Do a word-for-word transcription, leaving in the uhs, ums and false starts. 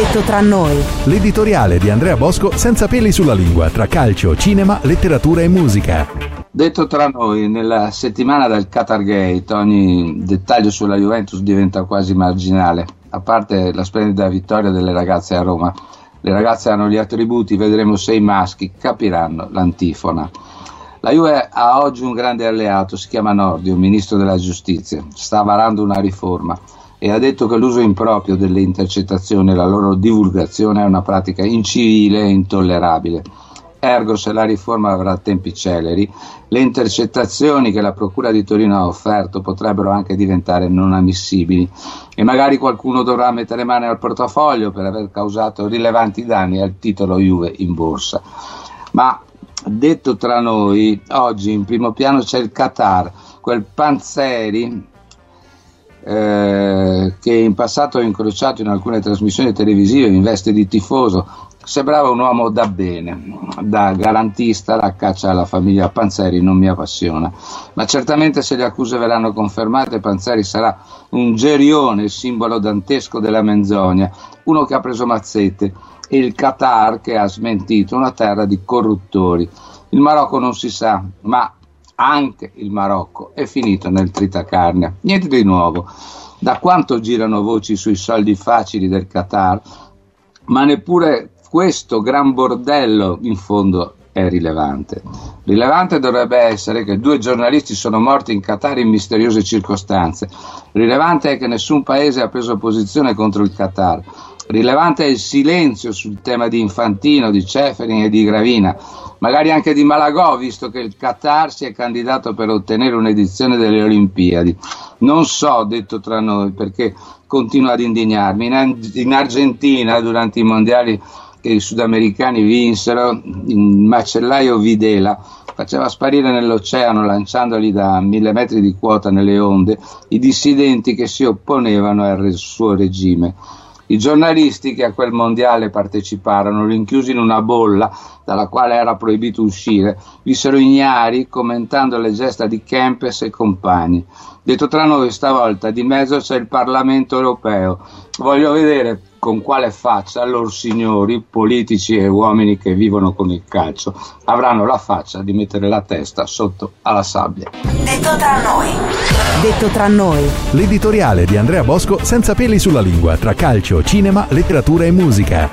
detto tra noi. L'editoriale di Andrea Bosco senza peli sulla lingua, tra calcio, cinema, letteratura e musica. Detto tra noi, nella settimana del Qatargate ogni dettaglio sulla Juventus diventa quasi marginale, a parte la splendida vittoria delle ragazze a Roma. Le ragazze hanno gli attributi, vedremo se i maschi capiranno l'antifona. La Juve ha oggi un grande alleato, si chiama Nordio, ministro della giustizia, sta varando una riforma e ha detto che l'uso improprio delle intercettazioni e la loro divulgazione è una pratica incivile e intollerabile. Ergo, se la riforma avrà tempi celeri, le intercettazioni che la Procura di Torino ha offerto potrebbero anche diventare non ammissibili e magari qualcuno dovrà mettere mano al portafoglio per aver causato rilevanti danni al titolo Juve in borsa. Ma detto tra noi, oggi in primo piano c'è il Qatar, quel Panzeri eh, che in passato ho incrociato in alcune trasmissioni televisive in veste di tifoso. Sembrava un uomo da bene, da garantista la caccia alla famiglia Panzeri non mi appassiona, ma certamente se le accuse verranno confermate Panzeri sarà un gerione, il simbolo dantesco della menzogna, uno che ha preso mazzette e il Qatar che ha smentito, una terra di corruttori. Il Marocco non si sa, ma anche il Marocco è finito nel tritacarne, niente di nuovo. Da quanto girano voci sui soldi facili del Qatar, ma neppure questo gran bordello in fondo è rilevante. Rilevante dovrebbe essere che due giornalisti sono morti in Qatar in misteriose circostanze. Rilevante è che nessun paese ha preso posizione contro il Qatar. Rilevante è il silenzio sul tema di Infantino, di Ceferin e di Gravina, magari anche di Malagò, visto che il Qatar si è candidato per ottenere un'edizione delle Olimpiadi. Non so, detto tra noi, perché continua ad indignarmi. In Argentina, durante i mondiali che i sudamericani vinsero, il macellaio Videla faceva sparire nell'oceano, lanciandoli da mille metri di quota nelle onde, i dissidenti che si opponevano al suo regime. I giornalisti che a quel mondiale parteciparono, rinchiusi in una bolla dalla quale era proibito uscire, vissero ignari commentando le gesta di Kempes e compagni. Detto tra noi, stavolta di mezzo c'è il Parlamento europeo. Voglio vedere con quale faccia lor signori, politici e uomini che vivono con il calcio, avranno la faccia di mettere la testa sotto alla sabbia. Detto tra noi. Detto tra noi. L'editoriale di Andrea Bosco senza peli sulla lingua, tra calcio, cinema, letteratura e musica.